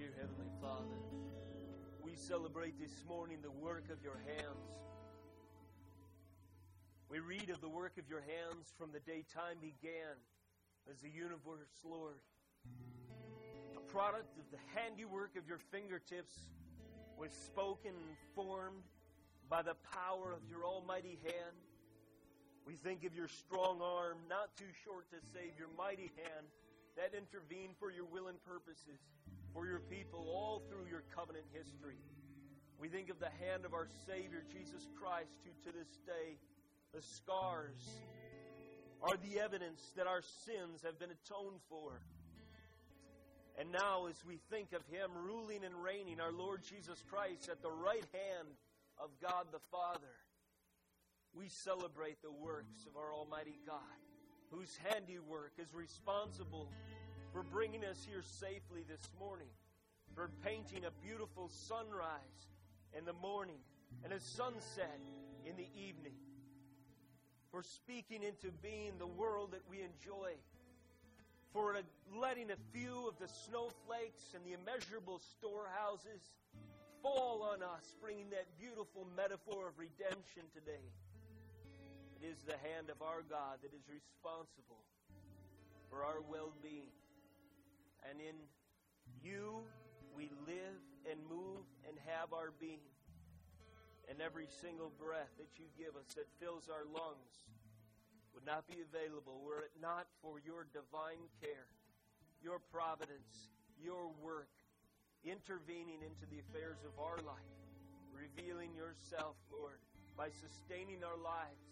dear Heavenly Father. We celebrate this morning the work of your hands. We read of the work of your hands from the day time began as the universe, Lord. A product of the handiwork of your fingertips was spoken and formed by the power of your almighty hand. We think of your strong arm, not too short to save, your mighty hand that intervened for your will and purposes, for your people all through your covenant history. We think of the hand of our Savior, Jesus Christ, who to this day the scars are the evidence that our sins have been atoned for. And now as we think of Him ruling and reigning, our Lord Jesus Christ at the right hand of God the Father, we celebrate the works of our Almighty God, whose handiwork is responsible for bringing us here safely this morning, for painting a beautiful sunrise in the morning and a sunset in the evening, for speaking into being the world that we enjoy, for letting a few of the snowflakes and the immeasurable storehouses fall on us, bringing that beautiful metaphor of redemption today. It is the hand of our God that is responsible for our well-being. And in you, we live and move and have our being. And every single breath that you give us that fills our lungs would not be available were it not for your divine care, your providence, your work, intervening into the affairs of our life, revealing yourself, Lord, by sustaining our lives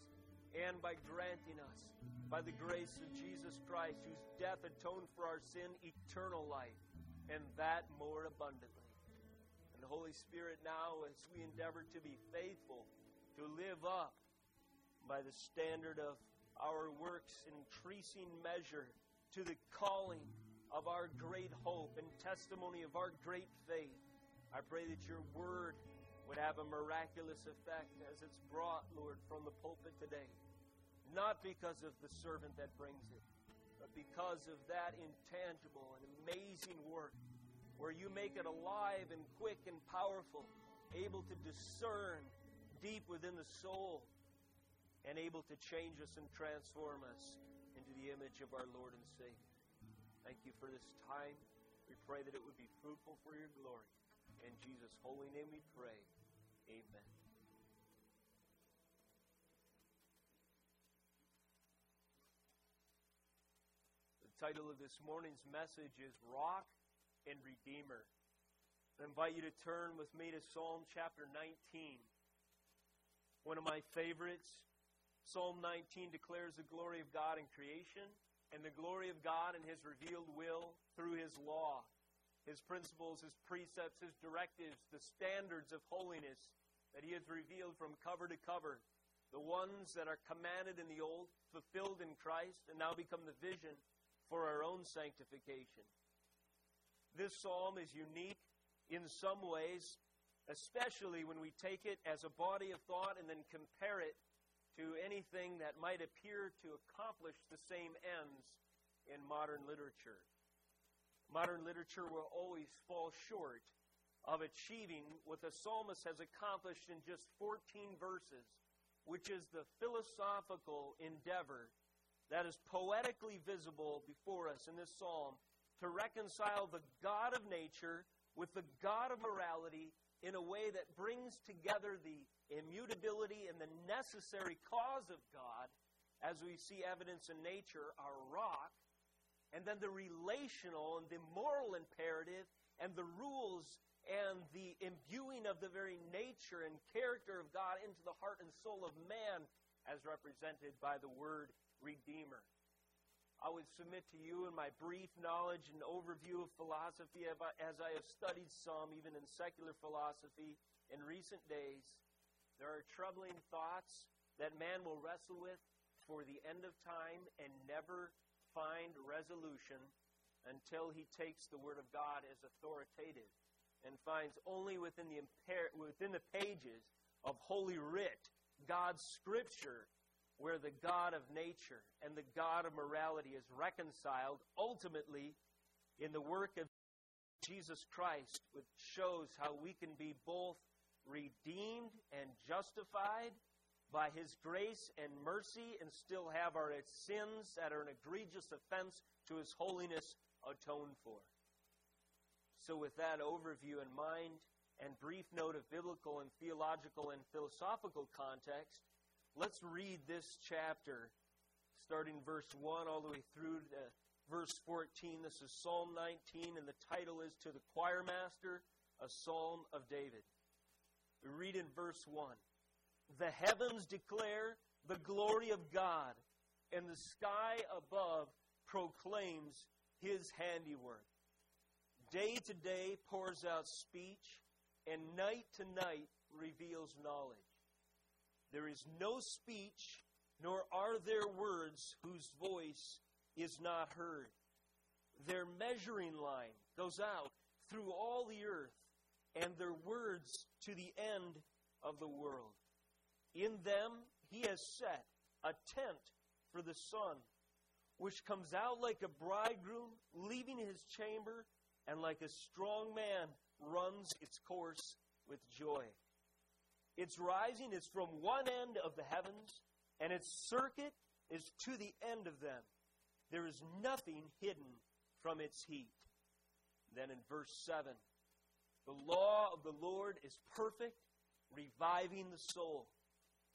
and by granting us, by the grace of Jesus Christ, whose death atoned for our sin, eternal life, and that more abundantly. And the Holy Spirit, now as we endeavor to be faithful, to live up by the standard of our works in increasing measure to the calling of our great hope and testimony of our great faith, I pray that your word would have a miraculous effect as it's brought, Lord, from the pulpit today. Not because of the servant that brings it, but because of that intangible and amazing work, where you make it alive and quick and powerful, able to discern deep within the soul, and able to change us and transform us into the image of our Lord and Savior. Thank you for this time. We pray that it would be fruitful for your glory. In Jesus' holy name we pray. Amen. The title of this morning's message is Rock and Redeemer. I invite you to turn with me to Psalm chapter 19. One of my favorites. Psalm 19 declares the glory of God in creation and the glory of God in His revealed will through His law, His principles, His precepts, His directives, the standards of holiness that He has revealed from cover to cover, the ones that are commanded in the old, fulfilled in Christ, and now become the vision for our own sanctification. This psalm is unique in some ways, especially when we take it as a body of thought and then compare it to anything that might appear to accomplish the same ends in modern literature. Modern literature will always fall short of achieving what the psalmist has accomplished in just 14 verses, which is the philosophical endeavor that is poetically visible before us in this psalm, to reconcile the God of nature with the God of morality in a way that brings together the immutability and the necessary cause of God, as we see evidence in nature, our rock, and then the relational and the moral imperative and the rules and the imbuing of the very nature and character of God into the heart and soul of man, as represented by the word Redeemer. I would submit to you in my brief knowledge and overview of philosophy, as I have studied some, even in secular philosophy, in recent days, there are troubling thoughts that man will wrestle with for the end of time and never find resolution until he takes the Word of God as authoritative and finds only within the pages of Holy Writ, God's Scripture, where the God of nature and the God of morality is reconciled ultimately in the work of Jesus Christ, which shows how we can be both redeemed and justified by His grace and mercy and still have our sins that are an egregious offense to His holiness atoned for. So with that overview in mind and brief note of biblical and theological and philosophical context, let's read this chapter starting verse 1 all the way through to verse 14. This is Psalm 19, and the title is To the Choir Master, a Psalm of David. We read in verse 1, "The heavens declare the glory of God, and the sky above proclaims His handiwork. Day to day pours out speech, and night to night reveals knowledge. There is no speech, nor are there words whose voice is not heard. Their measuring line goes out through all the earth, and their words to the end of the world. In them He has set a tent for the sun, which comes out like a bridegroom leaving his chamber, and like a strong man runs its course with joy. Its rising is from one end of the heavens, and its circuit is to the end of them. There is nothing hidden from its heat." Then in verse 7, "The law of the Lord is perfect, reviving the soul.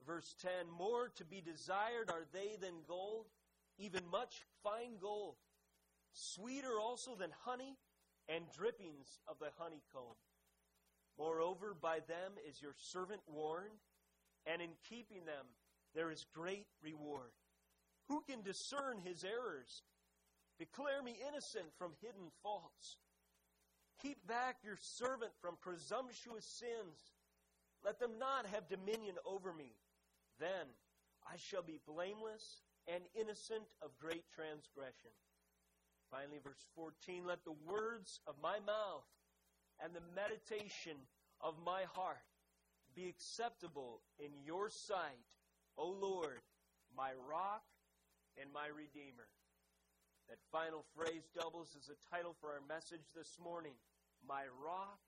Verse 10, "More to be desired are they than gold, even much fine gold. Sweeter also than honey, and drippings of the honeycomb. Moreover, by them is your servant warned, and in keeping them there is great reward. Who can discern His errors? Declare me innocent from hidden faults. Keep back your servant from presumptuous sins. Let them not have dominion over me. Then I shall be blameless and innocent of great transgression." Finally, verse 14, "Let the words of my mouth and the meditation of my heart be acceptable in your sight, O Lord, my rock and my redeemer." That final phrase doubles as a title for our message this morning, My Rock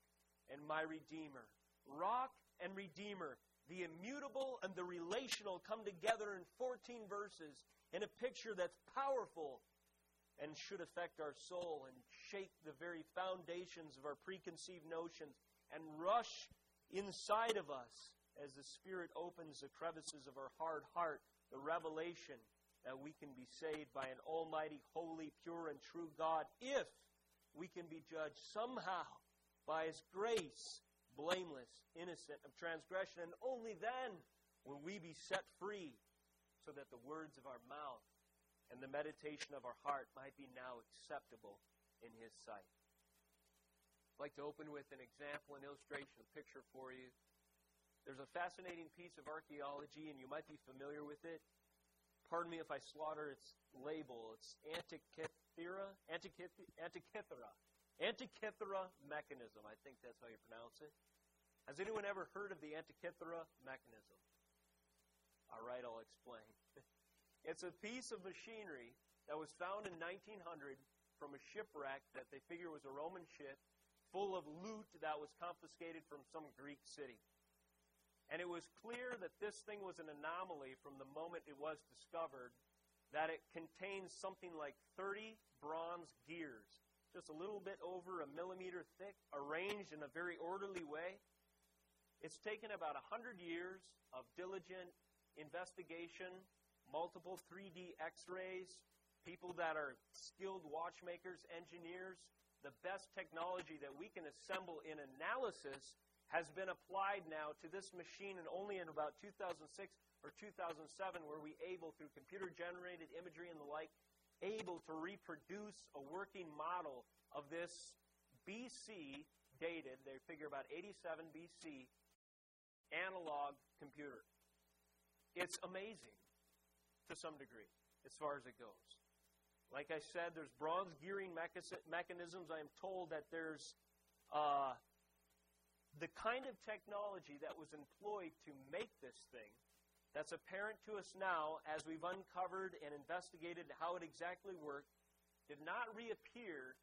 and My Redeemer. Rock and Redeemer, the immutable and the relational, come together in 14 verses in a picture that's powerful and should affect our soul and shake the very foundations of our preconceived notions and rush inside of us as the Spirit opens the crevices of our hard heart, the revelation that we can be saved by an almighty, holy, pure, and true God if we can be judged somehow by His grace, blameless, innocent of transgression, and only then will we be set free so that the words of our mouth and the meditation of our heart might be now acceptable in His sight. I'd like to open with an example, an illustration, a picture for you. There's a fascinating piece of archaeology, and you might be familiar with it. Pardon me if I slaughter its label. It's Antikythera mechanism. I think that's how you pronounce it. Has anyone ever heard of the Antikythera mechanism? All right, I'll explain. It's a piece of machinery that was found in 1900 from a shipwreck that they figure was a Roman ship full of loot that was confiscated from some Greek city. And it was clear that this thing was an anomaly from the moment it was discovered, that it contains something like 30 bronze gears, just a little bit over a millimeter thick, arranged in a very orderly way. It's taken about 100 years of diligent investigation, multiple 3D x-rays, people that are skilled watchmakers, engineers. The best technology that we can assemble in analysis has been applied now to this machine, and only in about 2006 or 2007 were we able, through computer-generated imagery and the like, able to reproduce a working model of this BC dated, they figure about 87 BC, analog computer. It's amazing to some degree as far as it goes. Like I said, there's bronze gearing mechanisms. I am told that there's the kind of technology that was employed to make this thing that's apparent to us now as we've uncovered and investigated how it exactly worked did not reappear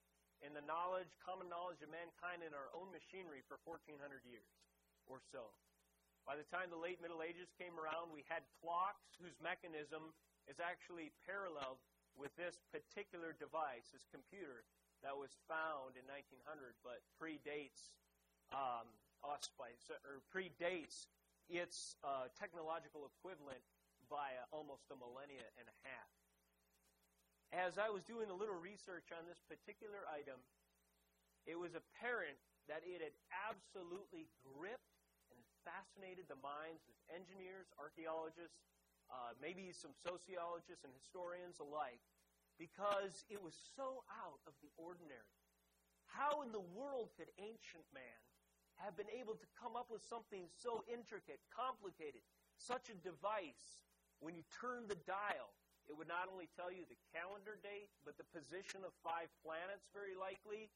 in the knowledge, common knowledge of mankind in our own machinery for 1,400 years or so. By the time the late Middle Ages came around, we had clocks whose mechanism is actually paralleled with this particular device, this computer that was found in 1900, but predates its technological equivalent by almost a millennia and a half. As I was doing a little research on this particular item, it was apparent that it had absolutely gripped and fascinated the minds of engineers, archaeologists, maybe some sociologists and historians alike, because it was so out of the ordinary. How in the world could ancient man have been able to come up with something so intricate, complicated, such a device? When you turn the dial, it would not only tell you the calendar date, but the position of 5 planets, very likely,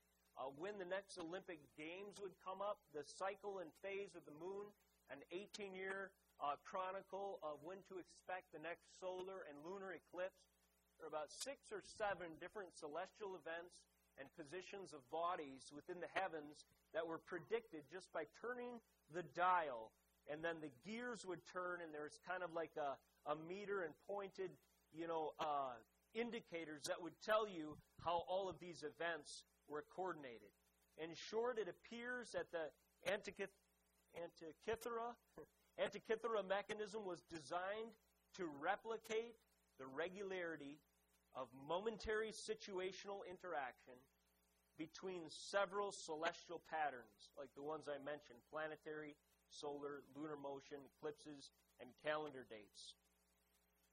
when the next Olympic Games would come up, the cycle and phase of the moon, an 18-year chronicle of when to expect the next solar and lunar eclipse. There are about 6 or 7 different celestial events and positions of bodies within the heavens that were predicted just by turning the dial, and then the gears would turn, and there's kind of like a meter and pointed, indicators that would tell you how all of these events were coordinated. In short, it appears that the Antikythera mechanism was designed to replicate the regularity of momentary situational interaction between several celestial patterns, like the ones I mentioned, planetary, solar, lunar motion, eclipses, and calendar dates.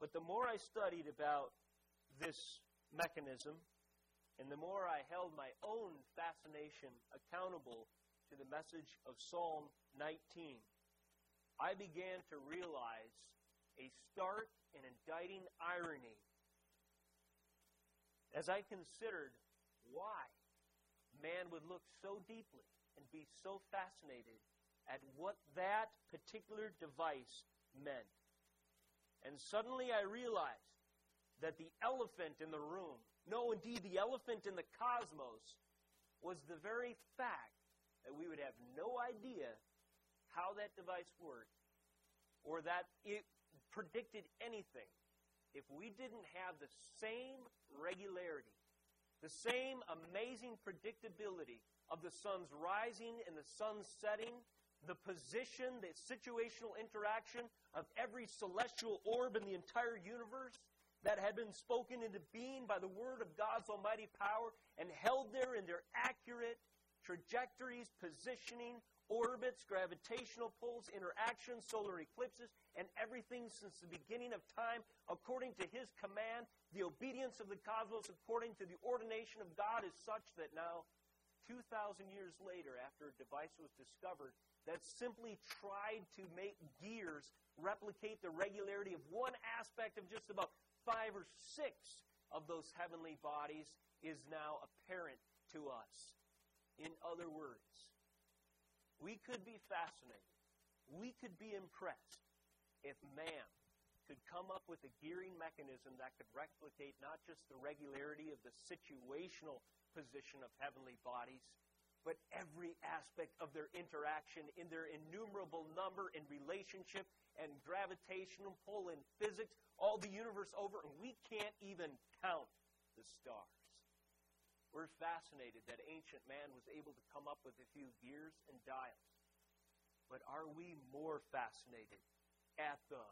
But the more I studied about this mechanism, and the more I held my own fascination accountable to the message of Psalm 19, I began to realize a stark and indicting irony as I considered why man would look so deeply and be so fascinated at what that particular device meant. And suddenly I realized that the elephant in the room, no, indeed, the elephant in the cosmos, was the very fact that we would have no idea how that device worked or that it predicted anything if we didn't have the same regularity, the same amazing predictability of the sun's rising and the sun's setting, the position, the situational interaction of every celestial orb in the entire universe that had been spoken into being by the word of God's almighty power and held there in their accurate trajectories, positioning, orbits, gravitational pulls, interactions, solar eclipses, and everything since the beginning of time, according to His command, the obedience of the cosmos, according to the ordination of God, is such that now, 2,000 years later, after a device was discovered that simply tried to make gears replicate the regularity of one aspect of just about 5 or 6 of those heavenly bodies, is now apparent to us. In other words, we could be fascinated, we could be impressed if man could come up with a gearing mechanism that could replicate not just the regularity of the situational position of heavenly bodies, but every aspect of their interaction in their innumerable number and relationship and gravitational pull and physics, all the universe over, and we can't even count the stars. We're fascinated that ancient man was able to come up with a few gears and dials. But are we more fascinated at the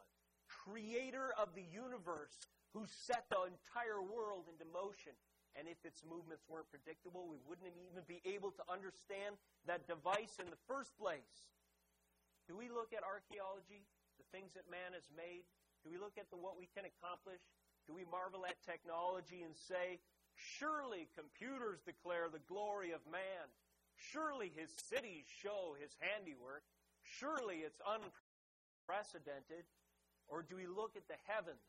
creator of the universe who set the entire world into motion? And if its movements weren't predictable, we wouldn't even be able to understand that device in the first place. Do we look at archaeology, the things that man has made? Do we look at what we can accomplish? Do we marvel at technology and say, surely computers declare the glory of man. Surely his cities show his handiwork. Surely it's unprecedented. Or do we look at the heavens,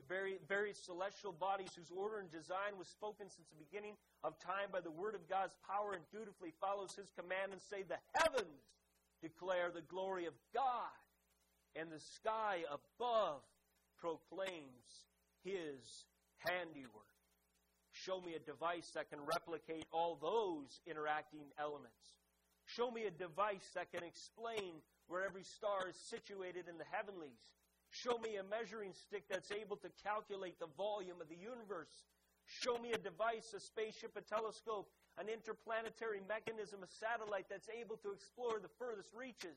the very celestial bodies whose order and design was spoken since the beginning of time by the word of God's power and dutifully follows his command, and say, the heavens declare the glory of God, and the sky above proclaims his handiwork. Show me a device that can replicate all those interacting elements. Show me a device that can explain where every star is situated in the heavenlies. Show me a measuring stick that's able to calculate the volume of the universe. Show me a device, a spaceship, a telescope, an interplanetary mechanism, a satellite that's able to explore the furthest reaches.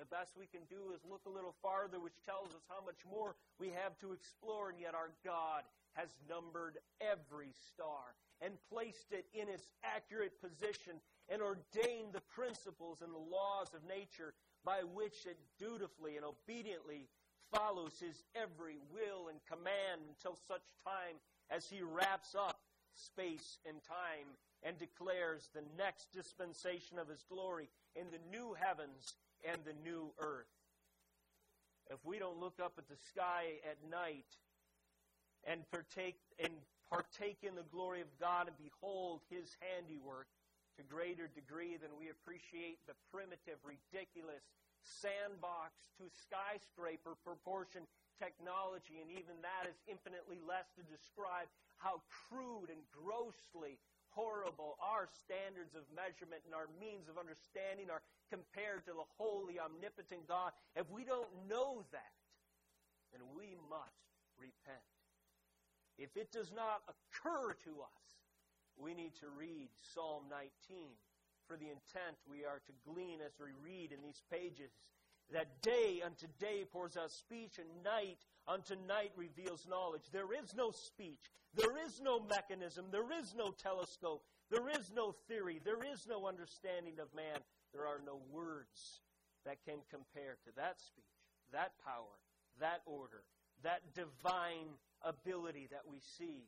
The best we can do is look a little farther, which tells us how much more we have to explore, and yet our God has numbered every star and placed it in its accurate position and ordained the principles and the laws of nature by which it dutifully and obediently follows his every will and command until such time as he wraps up space and time and declares the next dispensation of his glory in the new heavens and the new earth. If we don't look up at the sky at night and partake in the glory of God and behold his handiwork to greater degree than we appreciate the primitive, ridiculous sandbox to skyscraper proportion technology, and even that is infinitely less to describe how crude and grossly horrible our standards of measurement and our means of understanding are compared to the holy, omnipotent God. If we don't know that, then we must repent. If it does not occur to us, we need to read Psalm 19 for the intent we are to glean as we read in these pages. That day unto day pours out speech, and night unto night reveals knowledge. There is no speech. There is no mechanism. There is no telescope. There is no theory. There is no understanding of man. There are no words that can compare to that speech, that power, that order, that divine ability that we see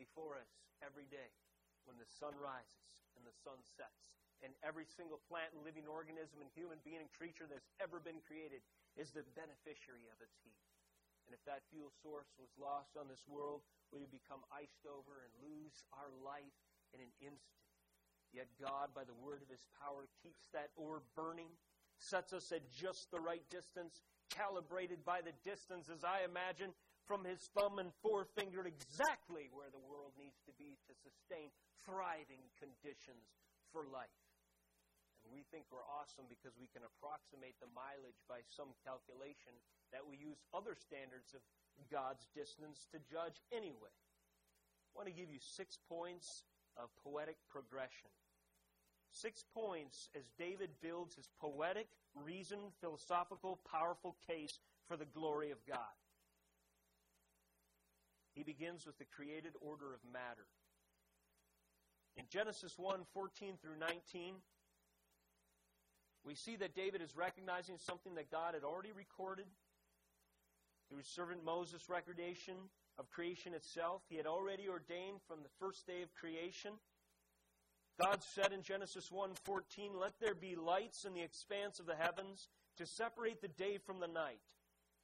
before us every day when the sun rises and the sun sets. And every single plant and living organism and human being and creature that's ever been created is the beneficiary of its heat. And if that fuel source was lost on this world, we would become iced over and lose our life in an instant. Yet God, by the word of his power, keeps that orb burning, sets us at just the right distance, calibrated by the distance, as I imagine, from his thumb and forefinger, exactly where the world needs to be to sustain thriving conditions for life. We think we're awesome because we can approximate the mileage by some calculation that we use other standards of God's distance to judge anyway. I want to give you 6 points of poetic progression. 6 points as David builds his poetic, reasoned, philosophical, powerful case for the glory of God. He begins with the created order of matter. In Genesis 1:14 through 19, we see that David is recognizing something that God had already recorded through his servant Moses' recordation of creation itself. He had already ordained from the first day of creation. God said in Genesis 1:14, "Let there be lights in the expanse of the heavens to separate the day from the night,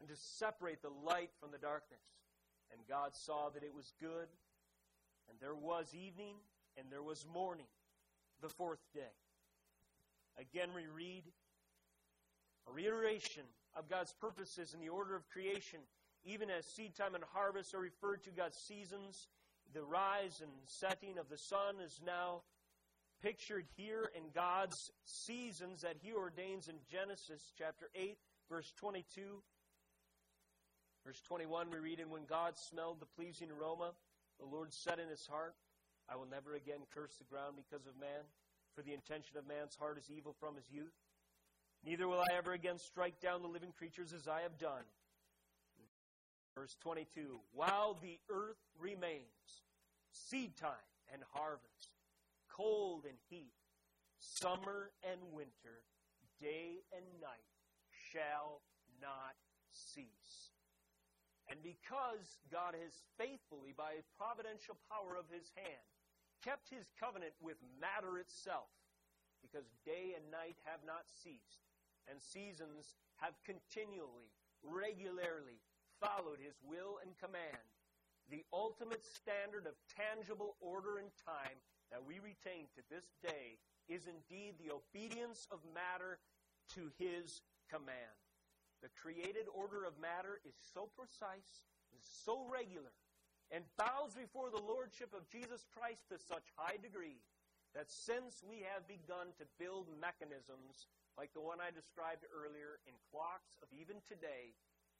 and to separate the light from the darkness. And God saw that it was good, and there was evening, and there was morning, the fourth day. Again, we read a reiteration of God's purposes in the order of creation, even as seed time and harvest are referred to God's seasons. The rise and setting of the sun is now pictured here in God's seasons that he ordains in Genesis chapter 8, verse 22. Verse 21, we read, "And when God smelled the pleasing aroma, the Lord said in his heart, I will never again curse the ground because of man, For the intention of man's heart is evil from his youth. Neither will I ever again strike down the living creatures as I have done. Verse 22, while the earth remains, seed time and harvest, cold and heat, summer and winter, day and night shall not cease. And because God has faithfully, by a providential power of his hand, kept his covenant with matter itself, because day and night have not ceased, and seasons have continually, regularly followed his will and command, the ultimate standard of tangible order and time that we retain to this day is indeed the obedience of matter to his command. The created order of matter is so precise, is so regular, and bows before the lordship of Jesus Christ to such high degree that since we have begun to build mechanisms like the one I described earlier in clocks of even today,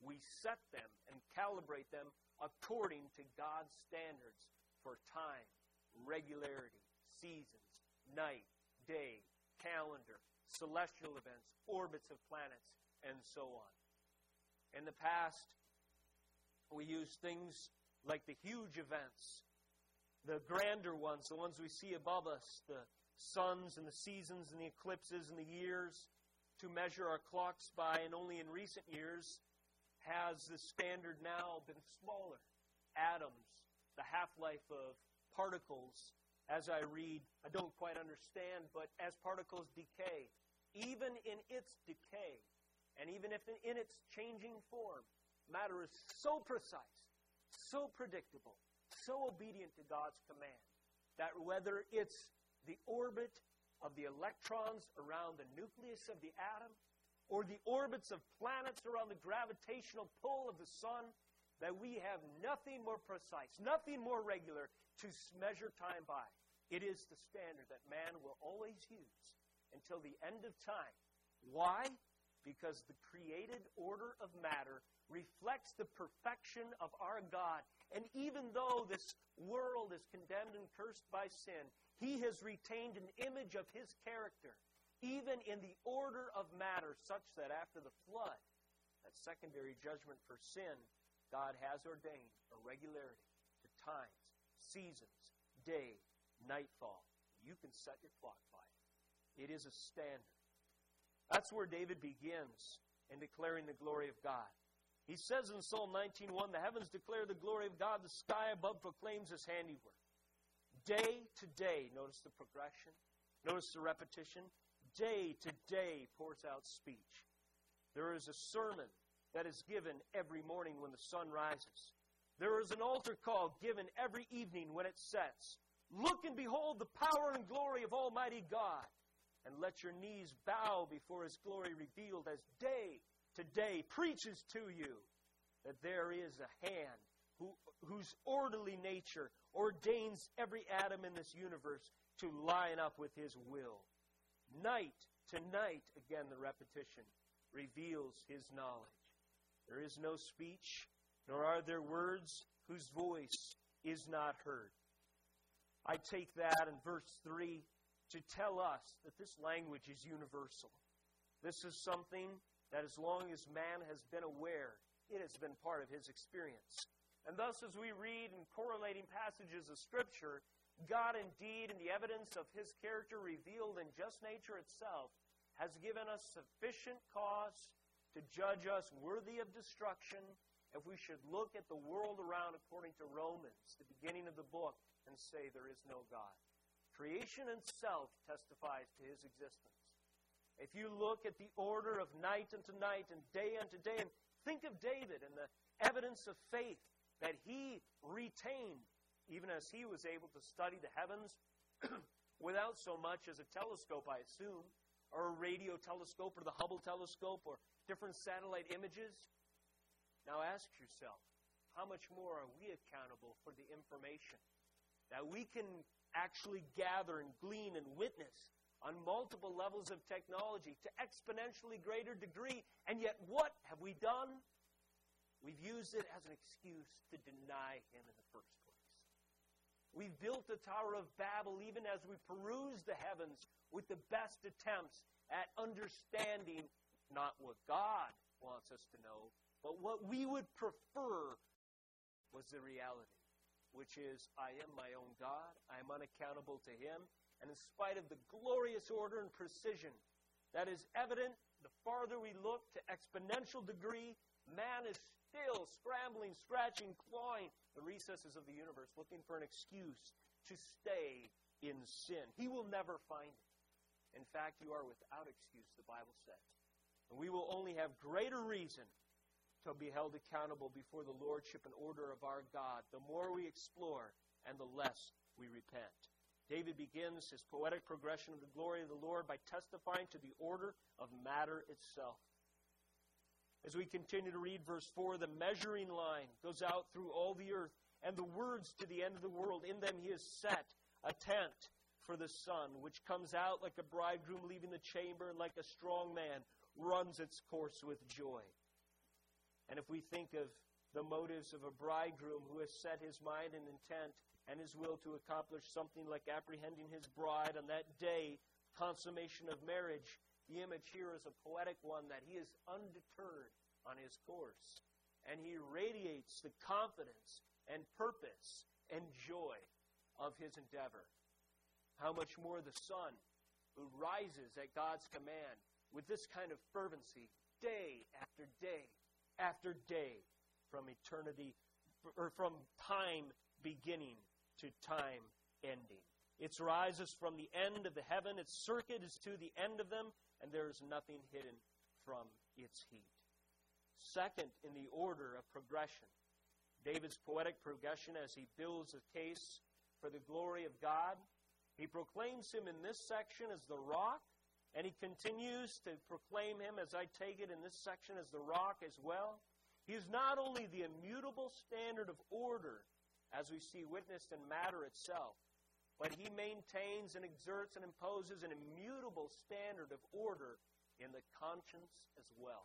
we set them and calibrate them according to God's standards for time, regularity, seasons, night, day, calendar, celestial events, orbits of planets, and so on. In the past, we used things like the huge events, the grander ones, the ones we see above us, the suns and the seasons and the eclipses and the years, to measure our clocks by, and only in recent years has the standard now been smaller. Atoms, the half-life of particles, as I read, I don't quite understand, but as particles decay, even in its decay, and even if in its changing form, matter is so precise, so predictable, so obedient to God's command, that whether it's the orbit of the electrons around the nucleus of the atom, or the orbits of planets around the gravitational pull of the sun, that we have nothing more precise, nothing more regular to measure time by. It is the standard that man will always use until the end of time. Why? Because the created order of matter reflects the perfection of our God. And even though this world is condemned and cursed by sin, he has retained an image of his character, even in the order of matter, such that after the flood, that secondary judgment for sin, God has ordained a regularity to times, seasons, day, nightfall. You can set your clock by it. It is a standard. That's where David begins in declaring the glory of God. He says in Psalm 19:1, the heavens declare the glory of God, the sky above proclaims his handiwork. Day to day, notice the progression, notice the repetition, day to day pours out speech. There is a sermon that is given every morning when the sun rises. There is an altar call given every evening when it sets. Look and behold the power and glory of Almighty God, and let your knees bow before his glory revealed as day to day preaches to you that there is a hand whose orderly nature ordains every atom in this universe to line up with his will. Night to night, again the repetition, reveals his knowledge. There is no speech, nor are there words whose voice is not heard. I take that in verse 3 to tell us that this language is universal. This is something that as long as man has been aware, it has been part of his experience. And thus, as we read in correlating passages of Scripture, God indeed, in the evidence of his character revealed in just nature itself, has given us sufficient cause to judge us worthy of destruction if we should look at the world around according to Romans, the beginning of the book, and say there is no God. Creation itself testifies to his existence. If you look at the order of night unto night and day unto day, and think of David and the evidence of faith that he retained, even as he was able to study the heavens without so much as a telescope, I assume, or a radio telescope, or the Hubble telescope, or different satellite images. Now ask yourself, how much more are we accountable for the information that we can actually gather and glean and witness on multiple levels of technology to exponentially greater degree, and yet what have we done? We've used it as an excuse to deny him in the first place. We built the Tower of Babel even as we perused the heavens with the best attempts at understanding not what God wants us to know, but what we would prefer was the reality, which is, I am my own God, I am unaccountable to Him, and in spite of the glorious order and precision that is evident, the farther we look to exponential degree, man is still scrambling, scratching, clawing the recesses of the universe, looking for an excuse to stay in sin. He will never find it. In fact, you are without excuse, the Bible says. And we will only have greater reason to be held accountable before the lordship and order of our God, the more we explore and the less we repent. David begins his poetic progression of the glory of the Lord by testifying to the order of matter itself. As we continue to read verse 4, the measuring line goes out through all the earth, and the words to the end of the world. In them he has set a tent for the sun, which comes out like a bridegroom leaving the chamber, and like a strong man runs its course with joy. And if we think of the motives of a bridegroom who has set his mind and intent and his will to accomplish something like apprehending his bride on that day, consummation of marriage, the image here is a poetic one that he is undeterred on his course, and he radiates the confidence and purpose and joy of his endeavor. How much more the sun who rises at God's command with this kind of fervency day after day after day from eternity, or from time beginning to time ending. Its rise is from the end of the heaven, its circuit is to the end of them, and there is nothing hidden from its heat. Second in the order of progression, David's poetic progression as he builds a case for the glory of God, he proclaims him in this section as the rock, and he continues to proclaim him, as I take it in this section, as the rock as well. He is not only the immutable standard of order, as we see witnessed in matter itself, but he maintains and exerts and imposes an immutable standard of order in the conscience as well,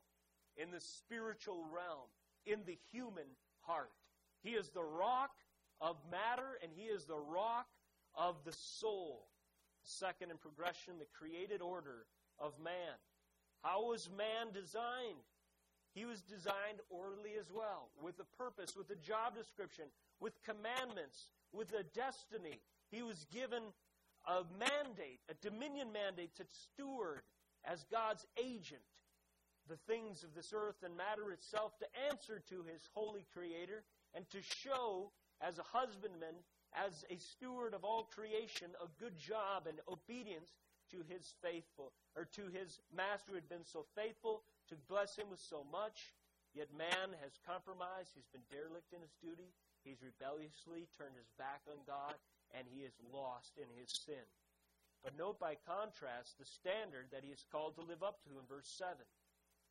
in the spiritual realm, in the human heart. He is the rock of matter, and he is the rock of the soul. Second in progression, the created order of man. How was man designed? He was designed orderly as well, with a purpose, with a job description, with commandments, with a destiny. He was given a mandate, a dominion mandate, to steward as God's agent the things of this earth and matter itself, to answer to his holy creator, and to show as a husbandman, as a steward of all creation, a good job and obedience to his faithful, or to his master who had been so faithful to bless him with so much. Yet man has compromised, he's been derelict in his duty, he's rebelliously turned his back on God, and he is lost in his sin. But note by contrast the standard that he is called to live up to in verse 7.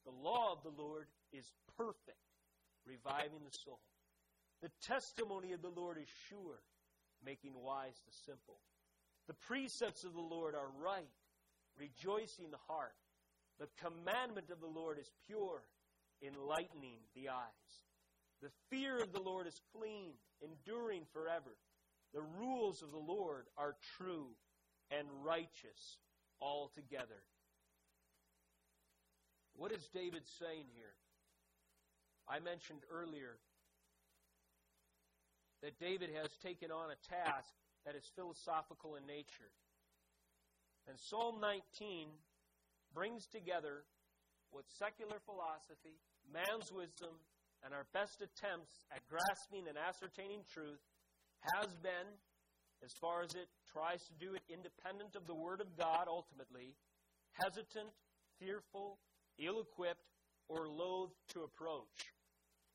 The law of the Lord is perfect, reviving the soul. The testimony of the Lord is sure, making wise the simple. The precepts of the Lord are right, rejoicing the heart. The commandment of the Lord is pure, enlightening the eyes. The fear of the Lord is clean, enduring forever. The rules of the Lord are true and righteous altogether. What is David saying here? I mentioned earlier that David has taken on a task that is philosophical in nature. And Psalm 19 brings together what secular philosophy, man's wisdom, and our best attempts at grasping and ascertaining truth has been, as far as it tries to do it independent of the Word of God ultimately, hesitant, fearful, ill-equipped, or loath to approach.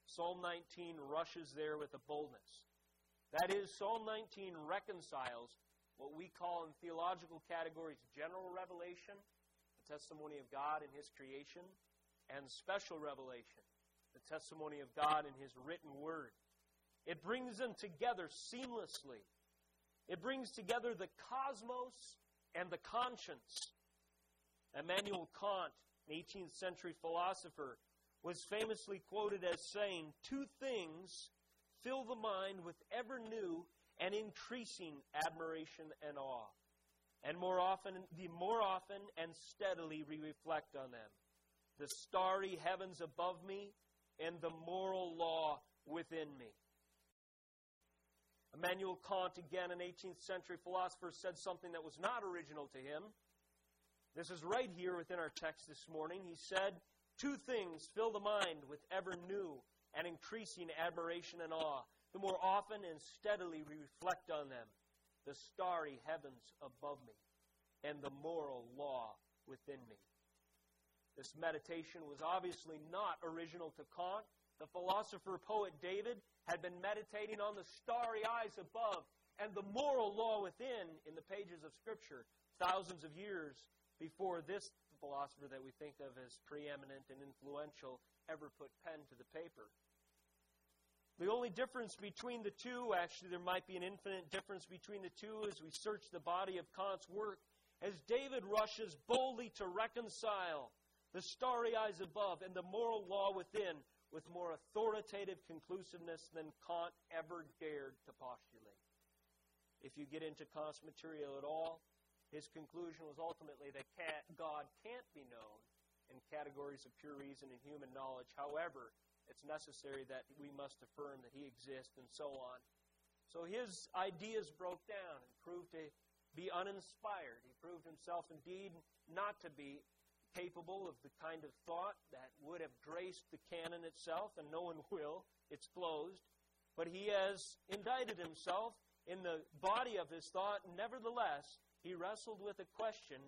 Psalm 19 rushes there with a boldness. That is, Psalm 19 reconciles what we call in theological categories general revelation, the testimony of God in His creation, and special revelation, the testimony of God in His written Word. It brings them together seamlessly. It brings together the cosmos and the conscience. Immanuel Kant, an 18th century philosopher, was famously quoted as saying, "Two things fill the mind with ever new and increasing admiration and awe. And more often and steadily we reflect on them. The starry heavens above me and the moral law within me. Immanuel Kant, again, an 18th century philosopher, said something that was not original to him. This is right here within our text this morning. He said, "Two things fill the mind with ever new and increasing admiration and awe. The more often and steadily we reflect on them, the starry heavens above me and the moral law within me." This meditation was obviously not original to Kant. The philosopher-poet David had been meditating on the starry eyes above and the moral law within in the pages of Scripture thousands of years before this philosopher that we think of as preeminent and influential ever put pen to the paper. The only difference between the two, actually there might be an infinite difference between the two as we search the body of Kant's work, as David rushes boldly to reconcile the starry eyes above and the moral law within with more authoritative conclusiveness than Kant ever dared to postulate. If you get into Kant's material at all, his conclusion was ultimately that God can't be known in categories of pure reason and human knowledge. However, it's necessary that we must affirm that he exists and so on. So his ideas broke down and proved to be uninspired. He proved himself indeed not to be capable of the kind of thought that would have graced the canon itself, and no one will. It's closed. But he has indicted himself in the body of his thought. Nevertheless, he wrestled with a question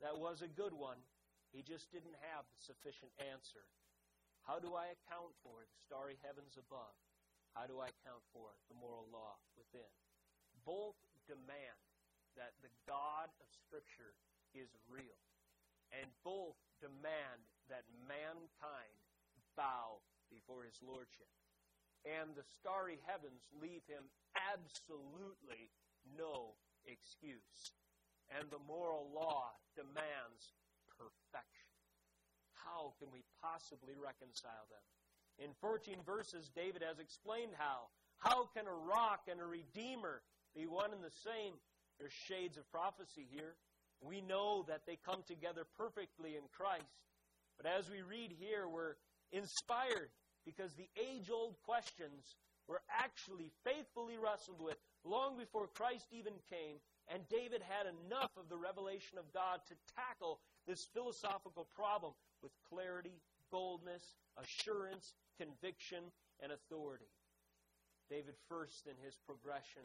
that was a good one. He just didn't have the sufficient answer. How do I account for the starry heavens above? How do I account for the moral law within? Both demand that the God of Scripture is real. And both demand that mankind bow before his lordship. And the starry heavens leave him absolutely no excuse. And the moral law demands perfection. How can we possibly reconcile them? In 14 verses, David has explained how. How can a rock and a redeemer be one and the same? There's shades of prophecy here. We know that they come together perfectly in Christ. But as we read here, we're inspired because the age-old questions were actually faithfully wrestled with long before Christ even came, and David had enough of the revelation of God to tackle this philosophical problem with clarity, boldness, assurance, conviction, and authority. David first in his progression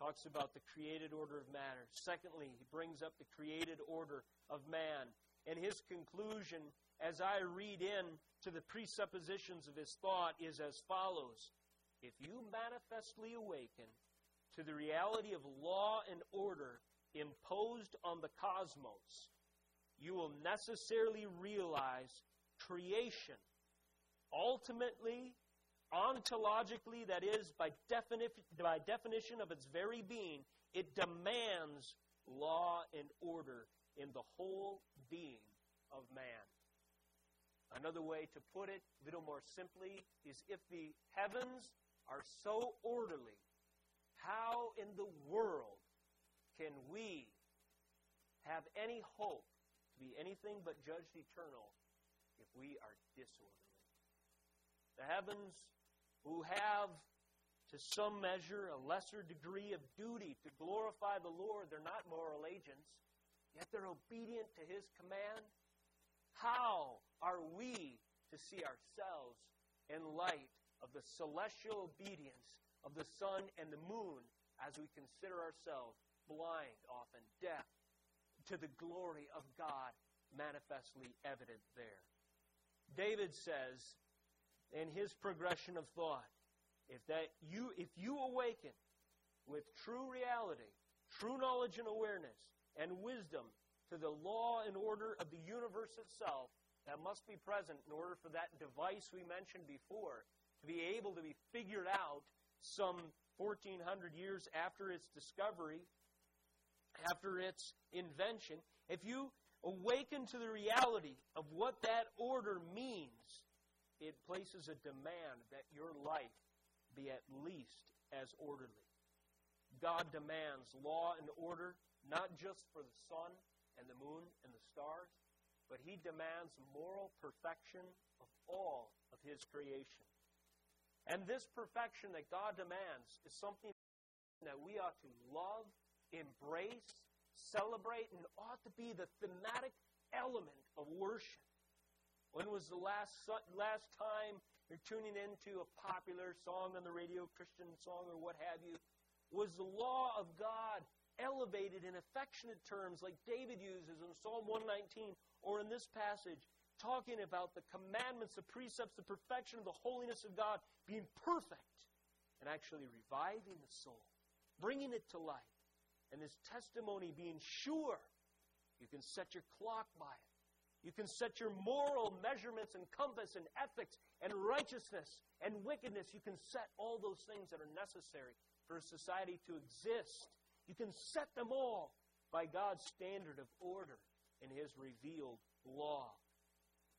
talks about the created order of matter. Secondly, he brings up the created order of man. And his conclusion, as I read in to the presuppositions of his thought, is as follows. If you manifestly awaken to the reality of law and order imposed on the cosmos, you will necessarily realize creation, ultimately, ontologically, that is, by definition of its very being, it demands law and order in the whole being of man. Another way to put it, a little more simply, is if the heavens are so orderly, how in the world can we have any hope to be anything but judged eternal if we are disorderly? The heavens, who have, to some measure, a lesser degree of duty to glorify the Lord, they're not moral agents, yet they're obedient to His command. How are we to see ourselves in light of the celestial obedience of the sun and the moon as we consider ourselves blind, often deaf, to the glory of God manifestly evident there? David says, in his progression of thought, if you awaken with true reality, true knowledge and awareness, and wisdom to the law and order of the universe itself, that must be present in order for that device we mentioned before to be able to be figured out some 1,400 years after its discovery, after its invention. If you awaken to the reality of what that order means, it places a demand that your life be at least as orderly. God demands law and order, not just for the sun and the moon and the stars, but he demands moral perfection of all of his creation. And this perfection that God demands is something that we ought to love, embrace, celebrate, and ought to be the thematic element of worship. When was the last time you're tuning into a popular song on the radio, Christian song or what have you? Was the law of God elevated in affectionate terms like David uses in Psalm 119 or in this passage, talking about the commandments, the precepts, the perfection of the holiness of God being perfect and actually reviving the soul, bringing it to life, and his testimony being sure? You can set your clock by it. You can set your moral measurements and compass and ethics and righteousness and wickedness. You can set all those things that are necessary for a society to exist. You can set them all by God's standard of order in his revealed law.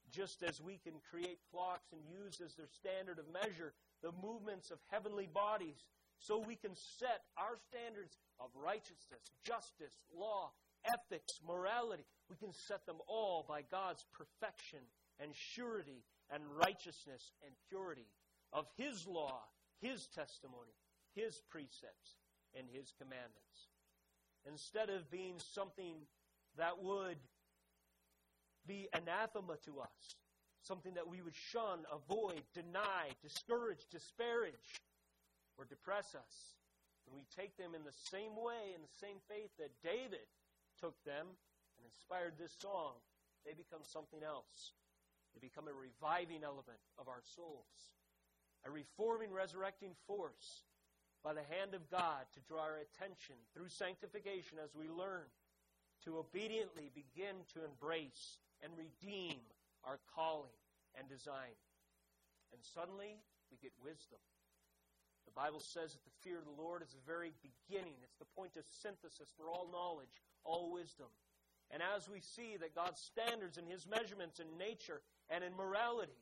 Just as we can create clocks and use as their standard of measure the movements of heavenly bodies, so we can set our standards of righteousness, justice, law, ethics, morality. We can set them all by God's perfection and surety and righteousness and purity of his law, his testimony, his precepts, and his commandments. Instead of being something that would be anathema to us, something that we would shun, avoid, deny, discourage, disparage, or depress us, and we take them in the same way, in the same faith that David took them and inspired this song, they become something else. They become a reviving element of our souls, a reforming, resurrecting force by the hand of God to draw our attention through sanctification as we learn to obediently begin to embrace and redeem our calling and design. And suddenly, we get wisdom. The Bible says that the fear of the Lord is the very beginning. It's the point of synthesis for all knowledge, all wisdom. And as we see that God's standards and his measurements in nature and in morality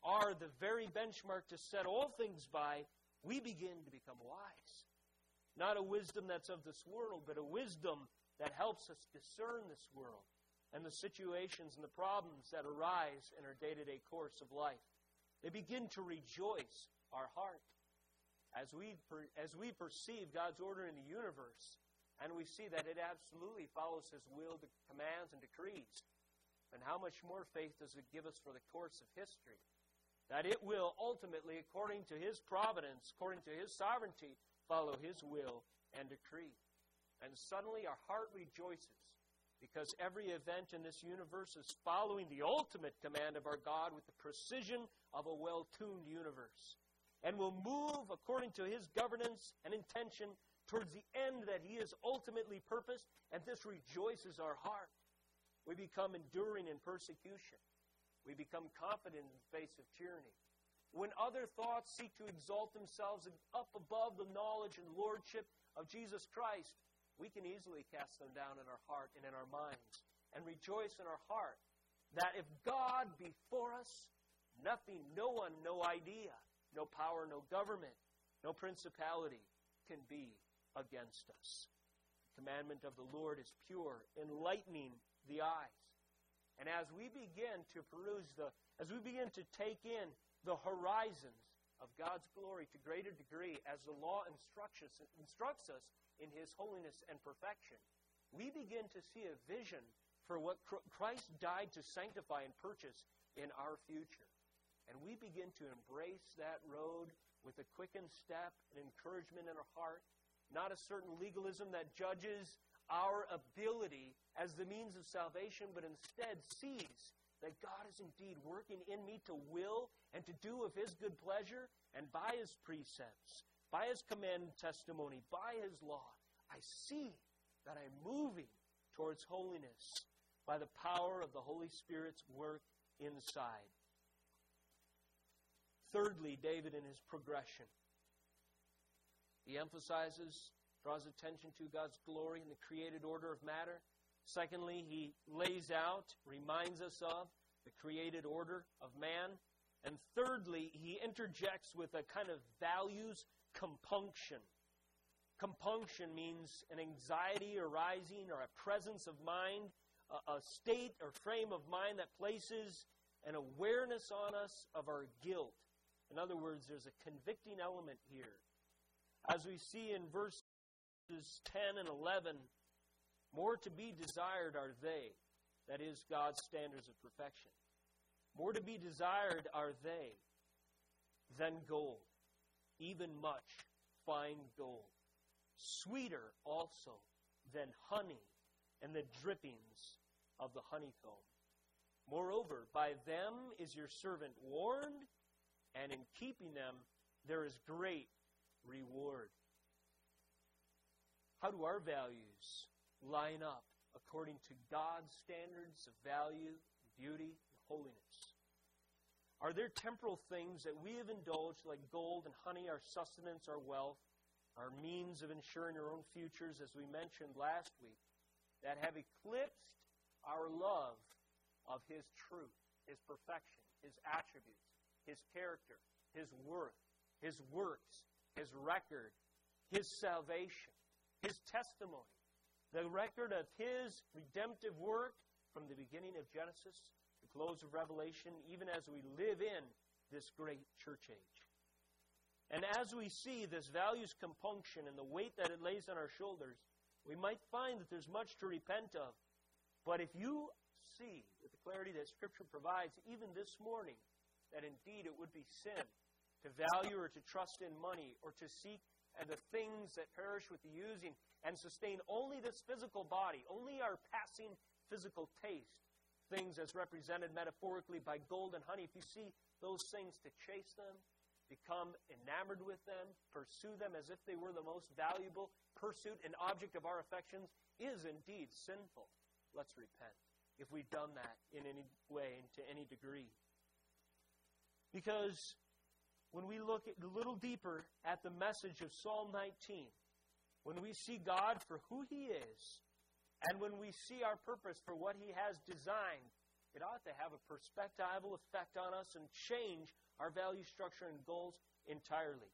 are the very benchmark to set all things by, we begin to become wise. Not a wisdom that's of this world, but a wisdom that helps us discern this world and the situations and the problems that arise in our day-to-day course of life. They begin to rejoice our heart. As we perceive God's order in the universe, and we see that it absolutely follows his will, the commands, and decrees, then how much more faith does it give us for the course of history? That it will ultimately, according to his providence, according to his sovereignty, follow his will and decree. And suddenly our heart rejoices, because every event in this universe is following the ultimate command of our God with the precision of a well-tuned universe, and will move according to his governance and intention towards the end that he has ultimately purposed, and this rejoices our heart. We become enduring in persecution. We become confident in the face of tyranny. When other thoughts seek to exalt themselves up above the knowledge and lordship of Jesus Christ, we can easily cast them down in our heart and in our minds, and rejoice in our heart that if God be for us, nothing, no one, no idea, no power, no government, no principality can be against us. The commandment of the Lord is pure, enlightening the eyes. And as we begin to take in the horizons of God's glory to greater degree as the law instructs us in his holiness and perfection, we begin to see a vision for what Christ died to sanctify and purchase in our future. And we begin to embrace that road with a quickened step and encouragement in our heart, not a certain legalism that judges our ability as the means of salvation, but instead sees that God is indeed working in me to will and to do of his good pleasure, and by his precepts, by his command and testimony, by his law, I see that I'm moving towards holiness by the power of the Holy Spirit's work inside. Thirdly, David in his progression, he emphasizes, draws attention to God's glory and the created order of matter. Secondly, he lays out, reminds us of the created order of man. And thirdly, he interjects with a kind of values compunction. Compunction means an anxiety arising or a presence of mind, a state or frame of mind that places an awareness on us of our guilt. In other words, there's a convicting element here. As we see in verses 10 and 11, more to be desired are they, that is, God's standards of perfection. More to be desired are they than gold, even much fine gold. Sweeter also than honey and the drippings of the honeycomb. Moreover, by them is your servant warned, and in keeping them there is great reward. How do our values line up according to God's standards of value, beauty, and holiness? Are there temporal things that we have indulged, like gold and honey, our sustenance, our wealth, our means of ensuring our own futures, as we mentioned last week, that have eclipsed our love of His truth, His perfection, His attributes, His character, His worth, His works, His record, His salvation, His testimony, the record of His redemptive work from the beginning of Genesis to the close of Revelation, even as we live in this great church age. And as we see this values compunction and the weight that it lays on our shoulders, we might find that there's much to repent of. But if you see with the clarity that Scripture provides, even this morning, that indeed it would be sin to value or to trust in money or to seek the things that perish with the using and sustain only this physical body, only our passing physical taste, things as represented metaphorically by gold and honey, if you see those things to chase them, become enamored with them, pursue them as if they were the most valuable pursuit and object of our affections, is indeed sinful. Let's repent if we've done that in any way and to any degree. Because when we look a little deeper at the message of Psalm 19, when we see God for who He is, and when we see our purpose for what He has designed, it ought to have a perspectival effect on us and change our value structure and goals entirely.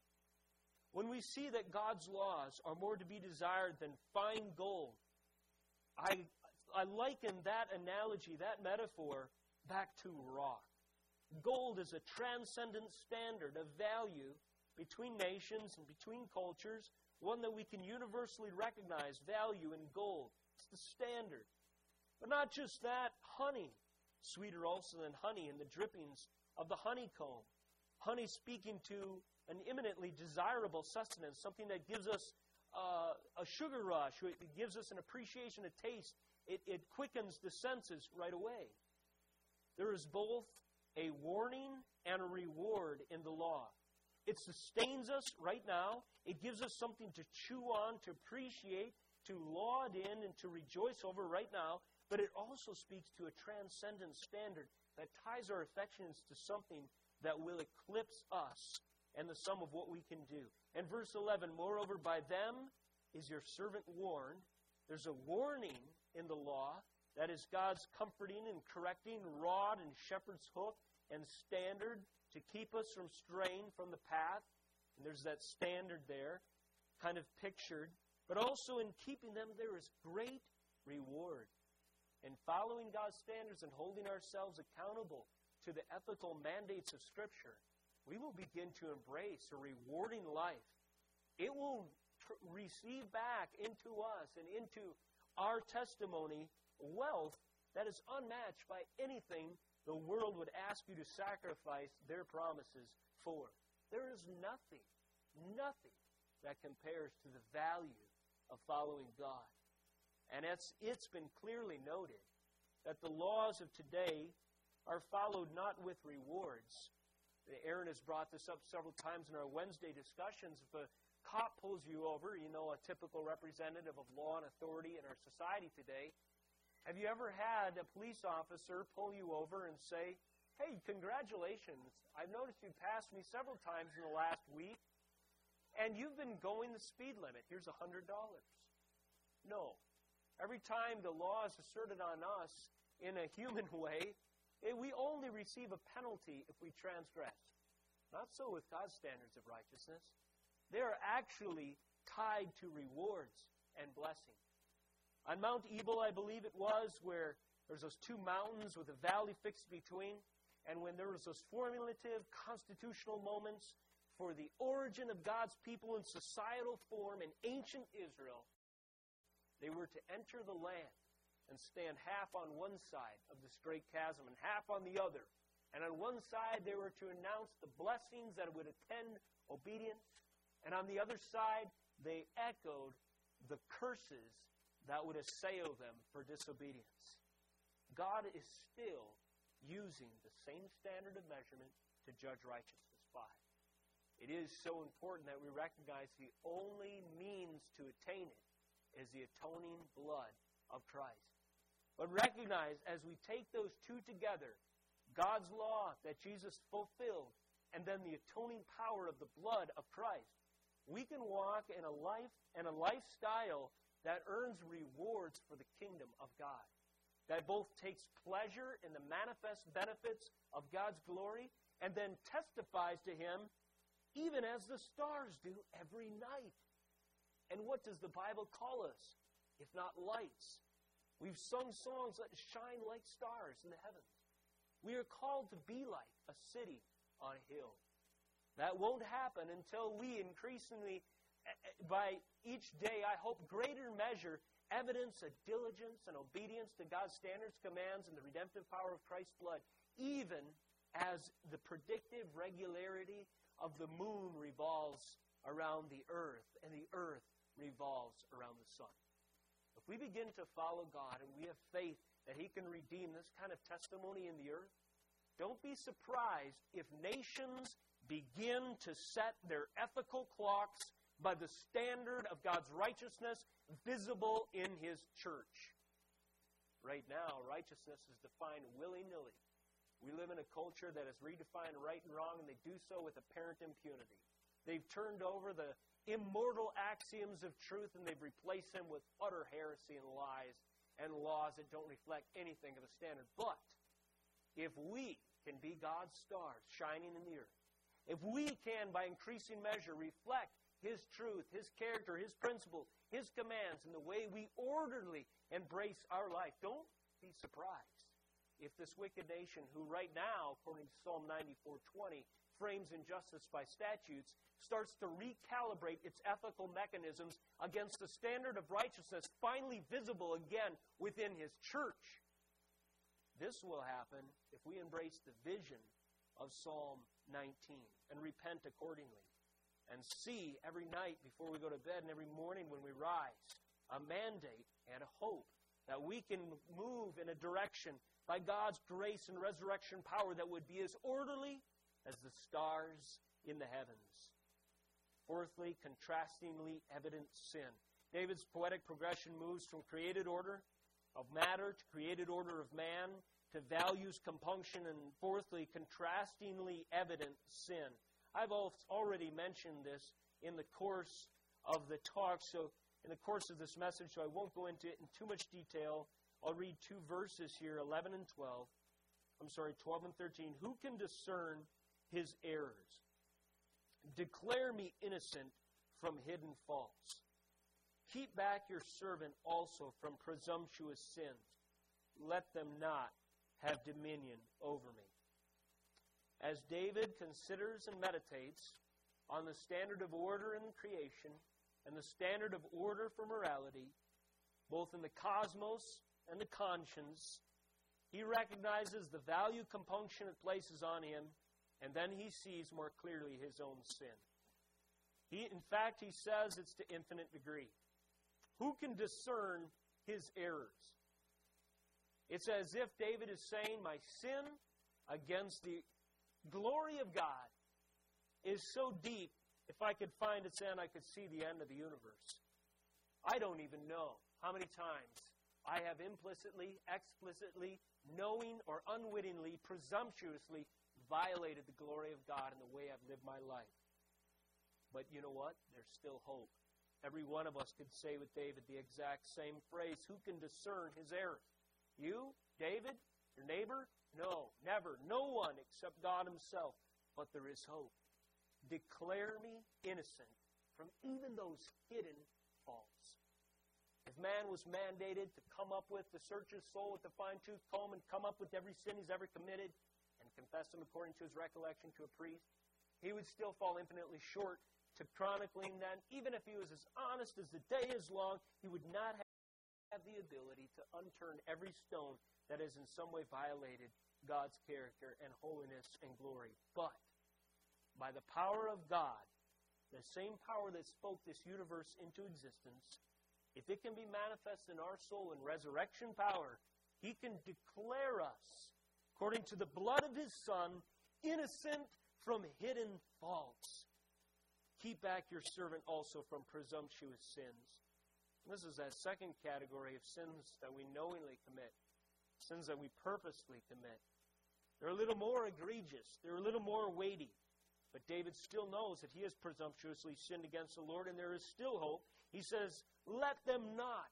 When we see that God's laws are more to be desired than fine gold, I liken that analogy, that metaphor, back to rock. Gold is a transcendent standard of value between nations and between cultures, one that we can universally recognize value in gold. It's the standard. But not just that, honey. Sweeter also than honey and the drippings of the honeycomb. Honey speaking to an imminently desirable sustenance, something that gives us a sugar rush. It gives us an appreciation, a taste. It quickens the senses right away. There is both a warning and a reward in the law. It sustains us right now. It gives us something to chew on, to appreciate, to laud in, and to rejoice over right now. But it also speaks to a transcendent standard that ties our affections to something that will eclipse us and the sum of what we can do. And verse 11, moreover, by them is your servant warned. There's a warning in the law that is God's comforting and correcting rod and shepherd's hook and standard to keep us from straying from the path. And there's that standard there, kind of pictured. But also in keeping them, there is great reward. In following God's standards and holding ourselves accountable to the ethical mandates of Scripture, we will begin to embrace a rewarding life. It will receive back into us and into our testimony wealth that is unmatched by anything the world would ask you to sacrifice their promises for. There is nothing, nothing that compares to the value of following God. And it's been clearly noted that the laws of today are followed not with rewards. Aaron has brought this up several times in our Wednesday discussions. If a cop pulls you over, you know, a typical representative of law and authority in our society today, have you ever had a police officer pull you over and say, "Hey, congratulations, I've noticed you passed me several times in the last week, and you've been going the speed limit. Here's $100. No. Every time the law is asserted on us in a human way, we only receive a penalty if we transgress. Not so with God's standards of righteousness. They are actually tied to rewards and blessing. On Mount Ebal, I believe it was, where there's those two mountains with a valley fixed between, and when there was those formulative constitutional moments for the origin of God's people in societal form in ancient Israel, they were to enter the land and stand half on one side of this great chasm and half on the other. And on one side, they were to announce the blessings that would attend obedience. And on the other side, they echoed the curses that would assail them for disobedience. God is still using the same standard of measurement to judge righteousness by. It is so important that we recognize the only means to attain it is the atoning blood of Christ. But recognize, as we take those two together, God's law that Jesus fulfilled, and then the atoning power of the blood of Christ, we can walk in a life and a lifestyle that earns rewards for the kingdom of God, that both takes pleasure in the manifest benefits of God's glory and then testifies to Him, even as the stars do every night. And what does the Bible call us, if not lights? We've sung songs that shine like stars in the heavens. We are called to be like a city on a hill. That won't happen until we increasingly, by each day, I hope, greater measure, evidence of diligence and obedience to God's standards, commands, and the redemptive power of Christ's blood, even as the predictive regularity of the moon revolves around the earth, and the earth revolves around the sun. If we begin to follow God and we have faith that He can redeem this kind of testimony in the earth, don't be surprised if nations begin to set their ethical clocks by the standard of God's righteousness visible in His church. Right now, righteousness is defined willy-nilly. We live in a culture that has redefined right and wrong, and they do so with apparent impunity. They've turned over the immortal axioms of truth, and they've replaced them with utter heresy and lies and laws that don't reflect anything of a standard. But if we can be God's stars shining in the earth, if we can, by increasing measure, reflect His truth, His character, His principles, His commands, and the way we orderly embrace our life, don't be surprised if this wicked nation, who right now, according to Psalm 94:20, frames injustice by statutes, starts to recalibrate its ethical mechanisms against the standard of righteousness finally visible again within His church. This will happen if we embrace the vision of Psalm 19 and repent accordingly, and see every night before we go to bed and every morning when we rise a mandate and a hope that we can move in a direction by God's grace and resurrection power that would be as orderly as the stars in the heavens. Fourthly, contrastingly evident sin. David's poetic progression moves from created order of matter to created order of man to values, compunction, and fourthly, contrastingly evident sin. I've already mentioned this in the course of the talk, so in the course of this message, so I won't go into it in too much detail. I'll read two verses here, 12 and 13. Who can discern his errors? Declare me innocent from hidden faults. Keep back your servant also from presumptuous sins. Let them not have dominion over me. As David considers and meditates on the standard of order in creation and the standard of order for morality, both in the cosmos and the conscience, he recognizes the value compunction it places on him, and then he sees more clearly his own sin. He says it's to infinite degree. Who can discern his errors? It's as if David is saying, my sin against the glory of God is so deep, if I could find its end, I could see the end of the universe. I don't even know how many times I have implicitly, explicitly, knowing or unwittingly, presumptuously violated the glory of God in the way I've lived my life. But you know what? There's still hope. Every one of us could say with David the exact same phrase, who can discern his errors? You, David, your neighbor? No, never, no one except God Himself. But there is hope. Declare me innocent from even those hidden faults. If man was mandated to come up with, to search his soul with a fine-tooth comb and come up with every sin he's ever committed and confess them according to his recollection to a priest, he would still fall infinitely short to chronicling them. Even if he was as honest as the day is long, he would not have the ability to unturn every stone that has in some way violated God's character and holiness and glory. But by the power of God, the same power that spoke this universe into existence, if it can be manifest in our soul in resurrection power, He can declare us, according to the blood of His Son, innocent from hidden faults. Keep back your servant also from presumptuous sins. And this is that second category of sins that we knowingly commit, sins that we purposely commit. They're a little more egregious. They're a little more weighty. But David still knows that he has presumptuously sinned against the Lord, and there is still hope. He says, "Let them not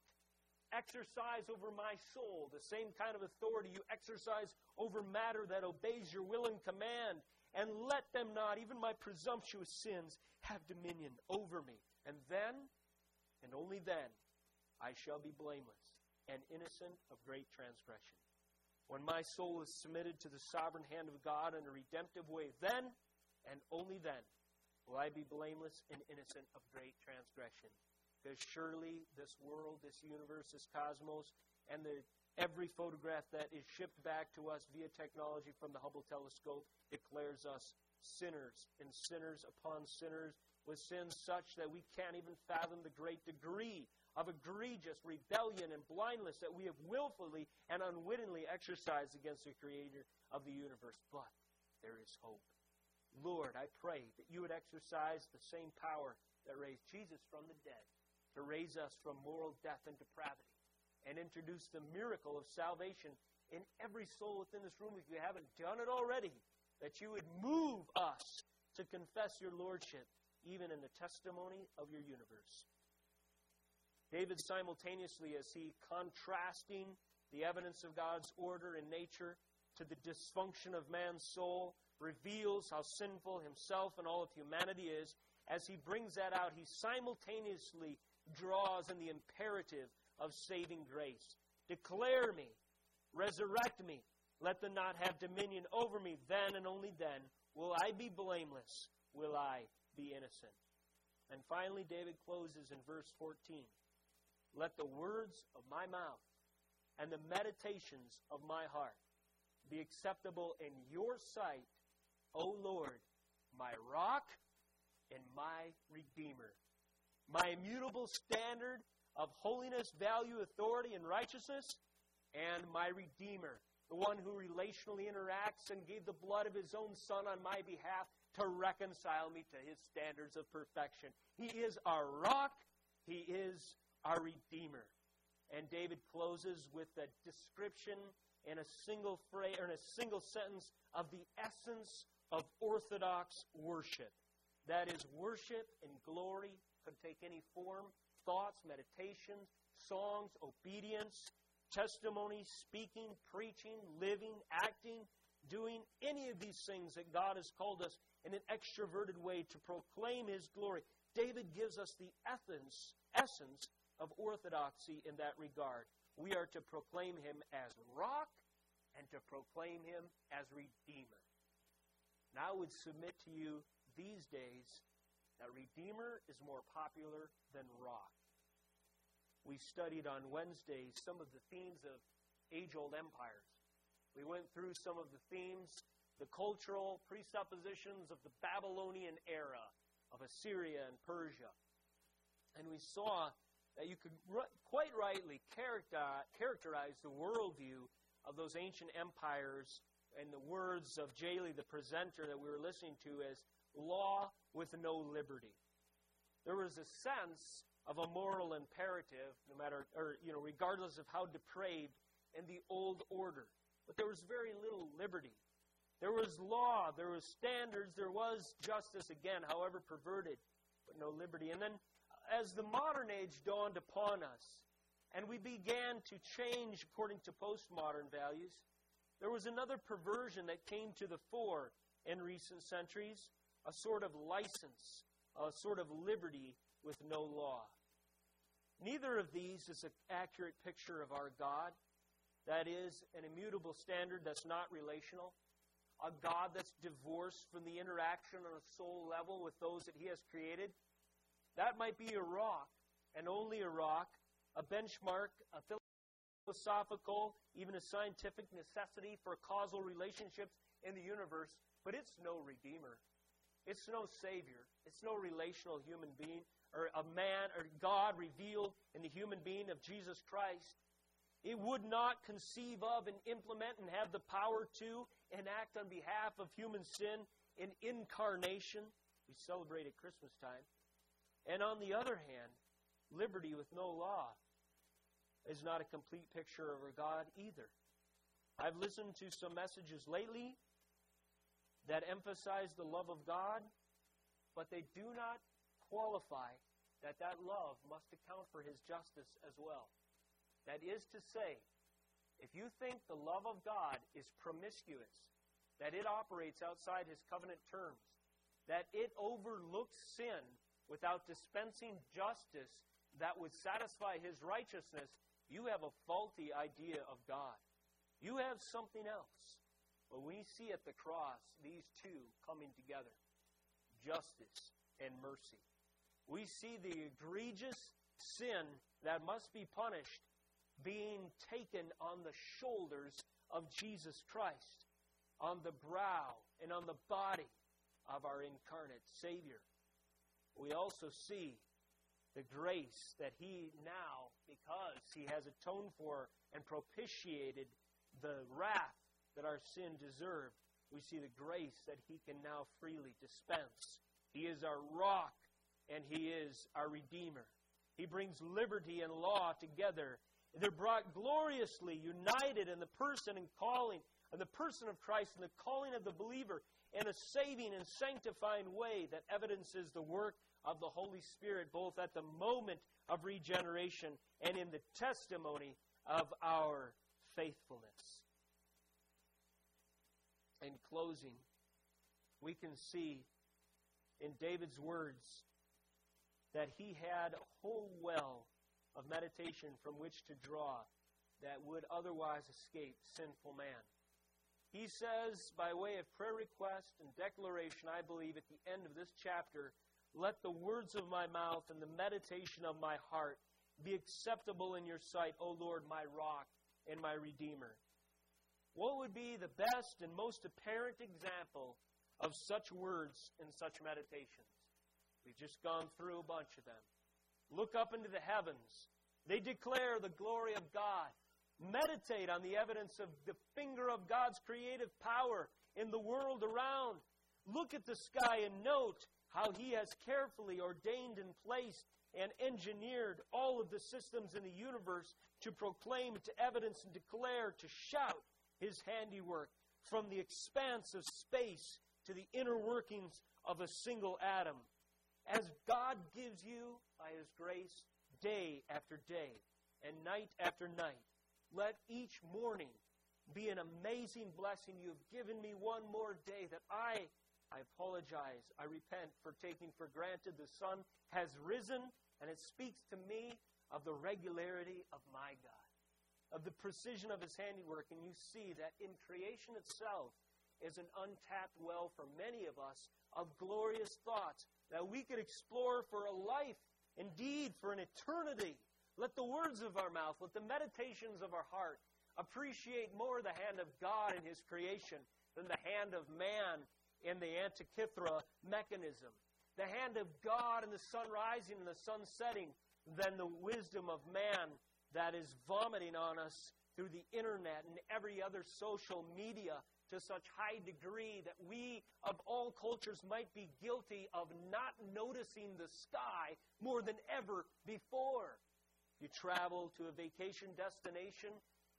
exercise over my soul the same kind of authority you exercise over matter that obeys your will and command. And let them not, even my presumptuous sins, have dominion over me. And then, and only then, I shall be blameless and innocent of great transgression. When my soul is submitted to the sovereign hand of God in a redemptive way, then, and only then, will I be blameless and innocent of great transgression." Because surely this world, this universe, this cosmos, and every photograph that is shipped back to us via technology from the Hubble telescope declares us sinners, and sinners upon sinners, with sins such that we can't even fathom the great degree of egregious rebellion and blindness that we have willfully and unwittingly exercised against the Creator of the universe. But there is hope. Lord, I pray that you would exercise the same power that raised Jesus from the dead to raise us from moral death and depravity, and introduce the miracle of salvation in every soul within this room, if you haven't done it already, that you would move us to confess your lordship, even in the testimony of your universe. David simultaneously, as he contrasting the evidence of God's order in nature to the dysfunction of man's soul, reveals how sinful himself and all of humanity is. As he brings that out, he simultaneously draws in the imperative of saving grace. Declare me, resurrect me, let them not have dominion over me. Then and only then will I be blameless, will I be innocent. And finally, David closes in verse 14. Let the words of my mouth and the meditations of my heart be acceptable in your sight, O Lord, my rock and my redeemer. My immutable standard of holiness, value, authority, and righteousness, and my redeemer, the one who relationally interacts and gave the blood of his own son on my behalf to reconcile me to his standards of perfection. He is our rock. He is our redeemer. And David closes with a description in a single phrase, or in a single sentence, of the essence of orthodox worship. That is, worship and glory could take any form: thoughts, meditations, songs, obedience, testimony, speaking, preaching, living, acting, doing any of these things that God has called us in an extroverted way to proclaim His glory. David gives us the essence of orthodoxy in that regard. We are to proclaim Him as rock and to proclaim Him as redeemer. And I would submit to you these days that redeemer is more popular than rock. We studied on Wednesday some of the themes of age-old empires. We went through some of the themes, the cultural presuppositions of the Babylonian era, of Assyria and Persia. And we saw that you could quite rightly characterize the worldview of those ancient empires, and the words of Jaley, the presenter that we were listening to, as law with no liberty. There was a sense of a moral imperative, regardless of how depraved, in the old order. But there was very little liberty. There was law, there was standards, there was justice, again, however perverted, but no liberty. And then as the modern age dawned upon us, and we began to change according to postmodern values, there was another perversion that came to the fore in recent centuries, a sort of license, a sort of liberty with no law. Neither of these is an accurate picture of our God. That is, an immutable standard that's not relational. A God that's divorced from the interaction on a soul level with those that He has created. That might be a rock, and only a rock, a benchmark, a philosophical, even a scientific necessity for causal relationships in the universe, but it's no Redeemer. It's no Savior. It's no relational human being, or a man, or God revealed in the human being of Jesus Christ. It would not conceive of and implement and have the power to enact on behalf of human sin in incarnation. We celebrate at Christmas time. And on the other hand, liberty with no law is not a complete picture of our God either. I've listened to some messages lately that emphasize the love of God, but they do not qualify that love must account for His justice as well. That is to say, if you think the love of God is promiscuous, that it operates outside His covenant terms, that it overlooks sin without dispensing justice that would satisfy His righteousness, you have a faulty idea of God. You have something else. But we see at the cross these two coming together, justice and mercy. We see the egregious sin that must be punished being taken on the shoulders of Jesus Christ, on the brow and on the body of our incarnate Savior. We also see the grace that He now, because He has atoned for and propitiated the wrath that our sin deserved, we see the grace that He can now freely dispense. He is our rock, and He is our Redeemer. He brings liberty and law together. They're brought gloriously, united in the person and calling, in the person of Christ and the calling of the believer, in a saving and sanctifying way that evidences the work of the Holy Spirit, both at the moment of regeneration and in the testimony of our faithfulness. In closing, we can see in David's words that he had a whole well of meditation from which to draw that would otherwise escape sinful man. He says, by way of prayer request and declaration, I believe at the end of this chapter, let the words of my mouth and the meditation of my heart be acceptable in your sight, O Lord, my rock and my Redeemer. What would be the best and most apparent example of such words and such meditations? We've just gone through a bunch of them. Look up into the heavens. They declare the glory of God. Meditate on the evidence of the finger of God's creative power in the world around. Look at the sky and note how He has carefully ordained and placed and engineered all of the systems in the universe to proclaim, to evidence, and declare, to shout His handiwork from the expanse of space to the inner workings of a single atom. As God gives you, by His grace, day after day and night after night, let each morning be an amazing blessing. You have given me one more day that I apologize, I repent for taking for granted. The sun has risen, and it speaks to me of the regularity of my God, of the precision of His handiwork. And you see that in creation itself is an untapped well for many of us of glorious thoughts that we could explore for a life, indeed for an eternity. Let the words of our mouth, let the meditations of our heart appreciate more the hand of God in His creation than the hand of man in the Antikythera mechanism. The hand of God in the sun rising and the sun setting than the wisdom of man that is vomiting on us through the internet and every other social media to such high degree that we of all cultures might be guilty of not noticing the sky more than ever before. You travel to a vacation destination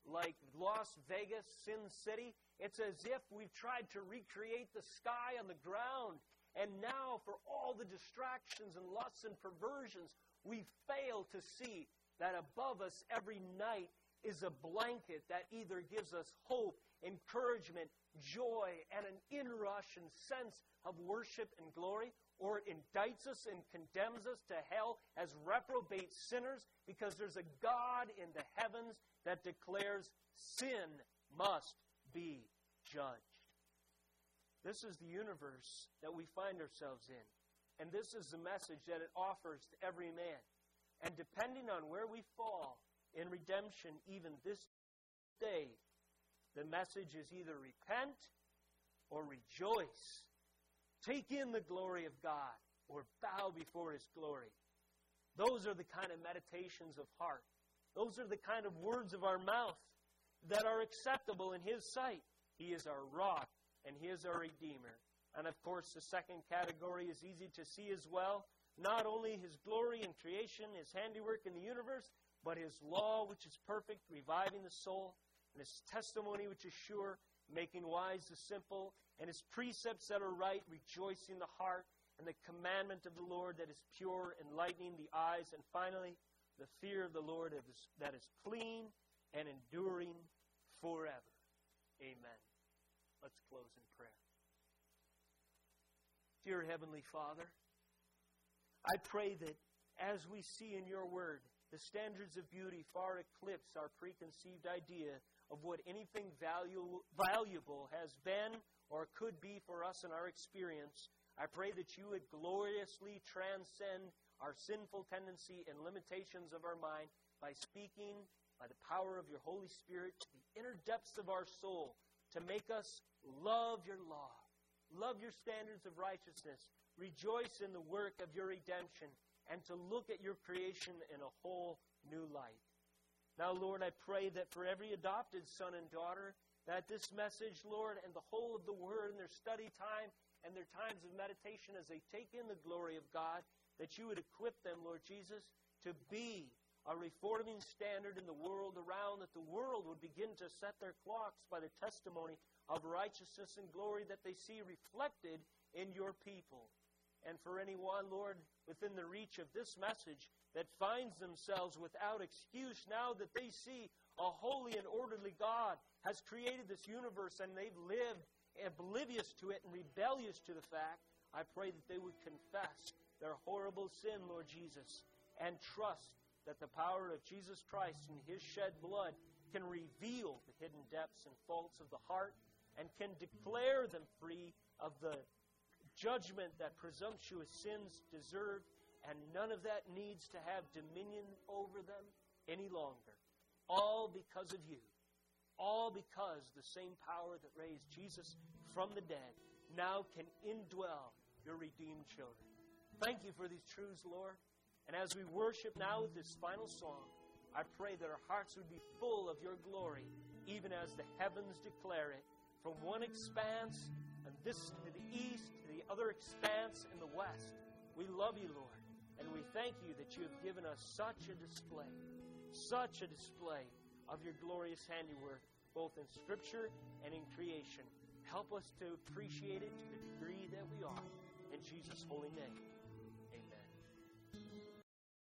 like Las Vegas, Sin City, it's as if we've tried to recreate the sky on the ground. And now, for all the distractions and lusts and perversions, we fail to see that above us every night is a blanket that either gives us hope encouragement, joy, and an inrush and sense of worship and glory, or indicts us and condemns us to hell as reprobate sinners, because there's a God in the heavens that declares sin must be judged. This is the universe that we find ourselves in, and this is the message that it offers to every man. And depending on where we fall in redemption, even this day, the message is either repent or rejoice. Take in the glory of God or bow before His glory. Those are the kind of meditations of heart. Those are the kind of words of our mouth that are acceptable in His sight. He is our rock and He is our Redeemer. And of course, the second category is easy to see as well. Not only His glory in creation, His handiwork in the universe, but His law, which is perfect, reviving the soul, and His testimony, which is sure, making wise the simple, and His precepts that are right, rejoicing the heart, and the commandment of the Lord that is pure, enlightening the eyes, and finally, the fear of the Lord that is clean and enduring forever. Amen. Let's close in prayer. Dear Heavenly Father, I pray that as we see in Your Word, the standards of beauty far eclipse our preconceived idea of what anything valuable has been or could be for us in our experience. I pray that You would gloriously transcend our sinful tendency and limitations of our mind by speaking by the power of Your Holy Spirit to the inner depths of our soul, to make us love Your law, love Your standards of righteousness, rejoice in the work of Your redemption, and to look at Your creation in a whole new light. Now, Lord, I pray that for every adopted son and daughter, that this message, Lord, and the whole of the Word and their study time and their times of meditation as they take in the glory of God, that You would equip them, Lord Jesus, to be a reforming standard in the world around, that the world would begin to set their clocks by the testimony of righteousness and glory that they see reflected in Your people. And for anyone, Lord, within the reach of this message that finds themselves without excuse now that they see a holy and orderly God has created this universe and they've lived oblivious to it and rebellious to the fact, I pray that they would confess their horrible sin, Lord Jesus, and trust that the power of Jesus Christ and His shed blood can reveal the hidden depths and faults of the heart and can declare them free of the judgment that presumptuous sins deserve, and none of that needs to have dominion over them any longer. All because of You. All because the same power that raised Jesus from the dead now can indwell Your redeemed children. Thank You for these truths, Lord. And as we worship now with this final song, I pray that our hearts would be full of Your glory, even as the heavens declare it, from one expanse and this to the east, other expanse in the west. We love You, Lord, and we thank You that You have given us such a display of Your glorious handiwork, both in Scripture and in creation. Help us to appreciate it to the degree that we are. In Jesus' holy name.